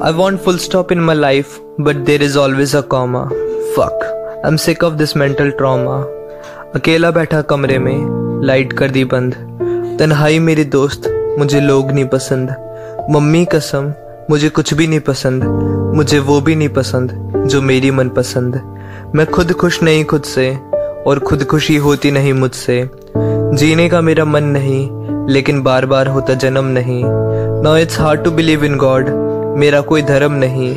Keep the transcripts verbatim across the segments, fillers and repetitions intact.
I want full stop in my life, but there is always a comma. Fuck, I'm sick of this mental trauma. अकेला बैठा कमरे में, light कर दी बंद। तन्हाई मेरे दोस्त, मुझे लोग नहीं पसंद। मम्मी कसम, मुझे कुछ भी नहीं पसंद। मुझे वो भी नहीं पसंद जो मेरी मन पसंद। मैं खुद खुश नहीं खुद से, और खुद खुशी होती नहीं मुझसे। जीने का मेरा मन नहीं, लेकिन बार बार होता जन्म नहीं। Now it's hard to believe in God, मेरा कोई धर्म नहीं,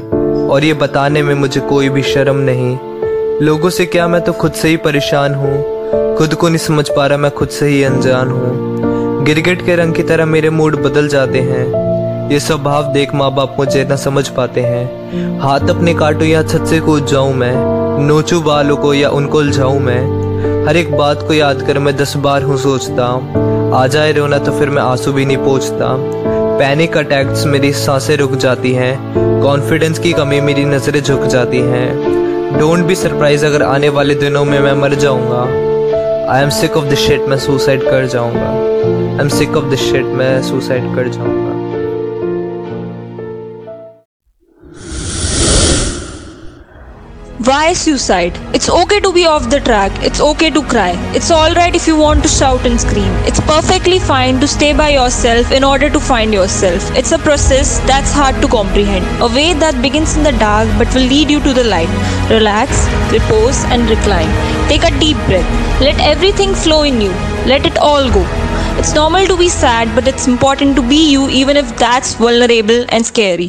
और ये बताने में मुझे कोई भी शर्म नहीं। लोगों से क्या, मैं तो खुद से ही परेशान हूँ। खुद को नहीं समझ पा रहा, मैं खुद से ही अनजान हूँ। गिरगिट के रंग की तरह मेरे मूड बदल जाते हैं। ये सब भाव देख माँ बाप मुझे इतना समझ पाते हैं। हाथ अपने काटो या छत से कूद जाऊँ मैं, नोचू बालों को या उनको उलझाऊँ मैं। हर एक बात को याद कर मैं दस बार हूँ सोचता। आ जाए रोना तो फिर मैं आंसू भी नहीं पोंछता। पैनिक अटैक्स, मेरी सांसें रुक जाती हैं। कॉन्फिडेंस की कमी, मेरी नज़रें झुक जाती हैं। डोंट बी सरप्राइज अगर आने वाले दिनों में मैं मर जाऊँगा। I am sick of this shit, मैं सुसाइड कर जाऊँगा। I am sick of this shit, मैं सुसाइड कर जाऊँगा। Why suicide? It's okay to be off the track. It's okay to cry. It's alright if you want to shout and scream. It's perfectly fine to stay by yourself in order to find yourself. It's a process that's hard to comprehend. A way that begins in the dark but will lead you to the light. Relax, repose and recline. Take a deep breath. Let everything flow in you. Let it all go. It's normal to be sad, but it's important to be you even if that's vulnerable and scary.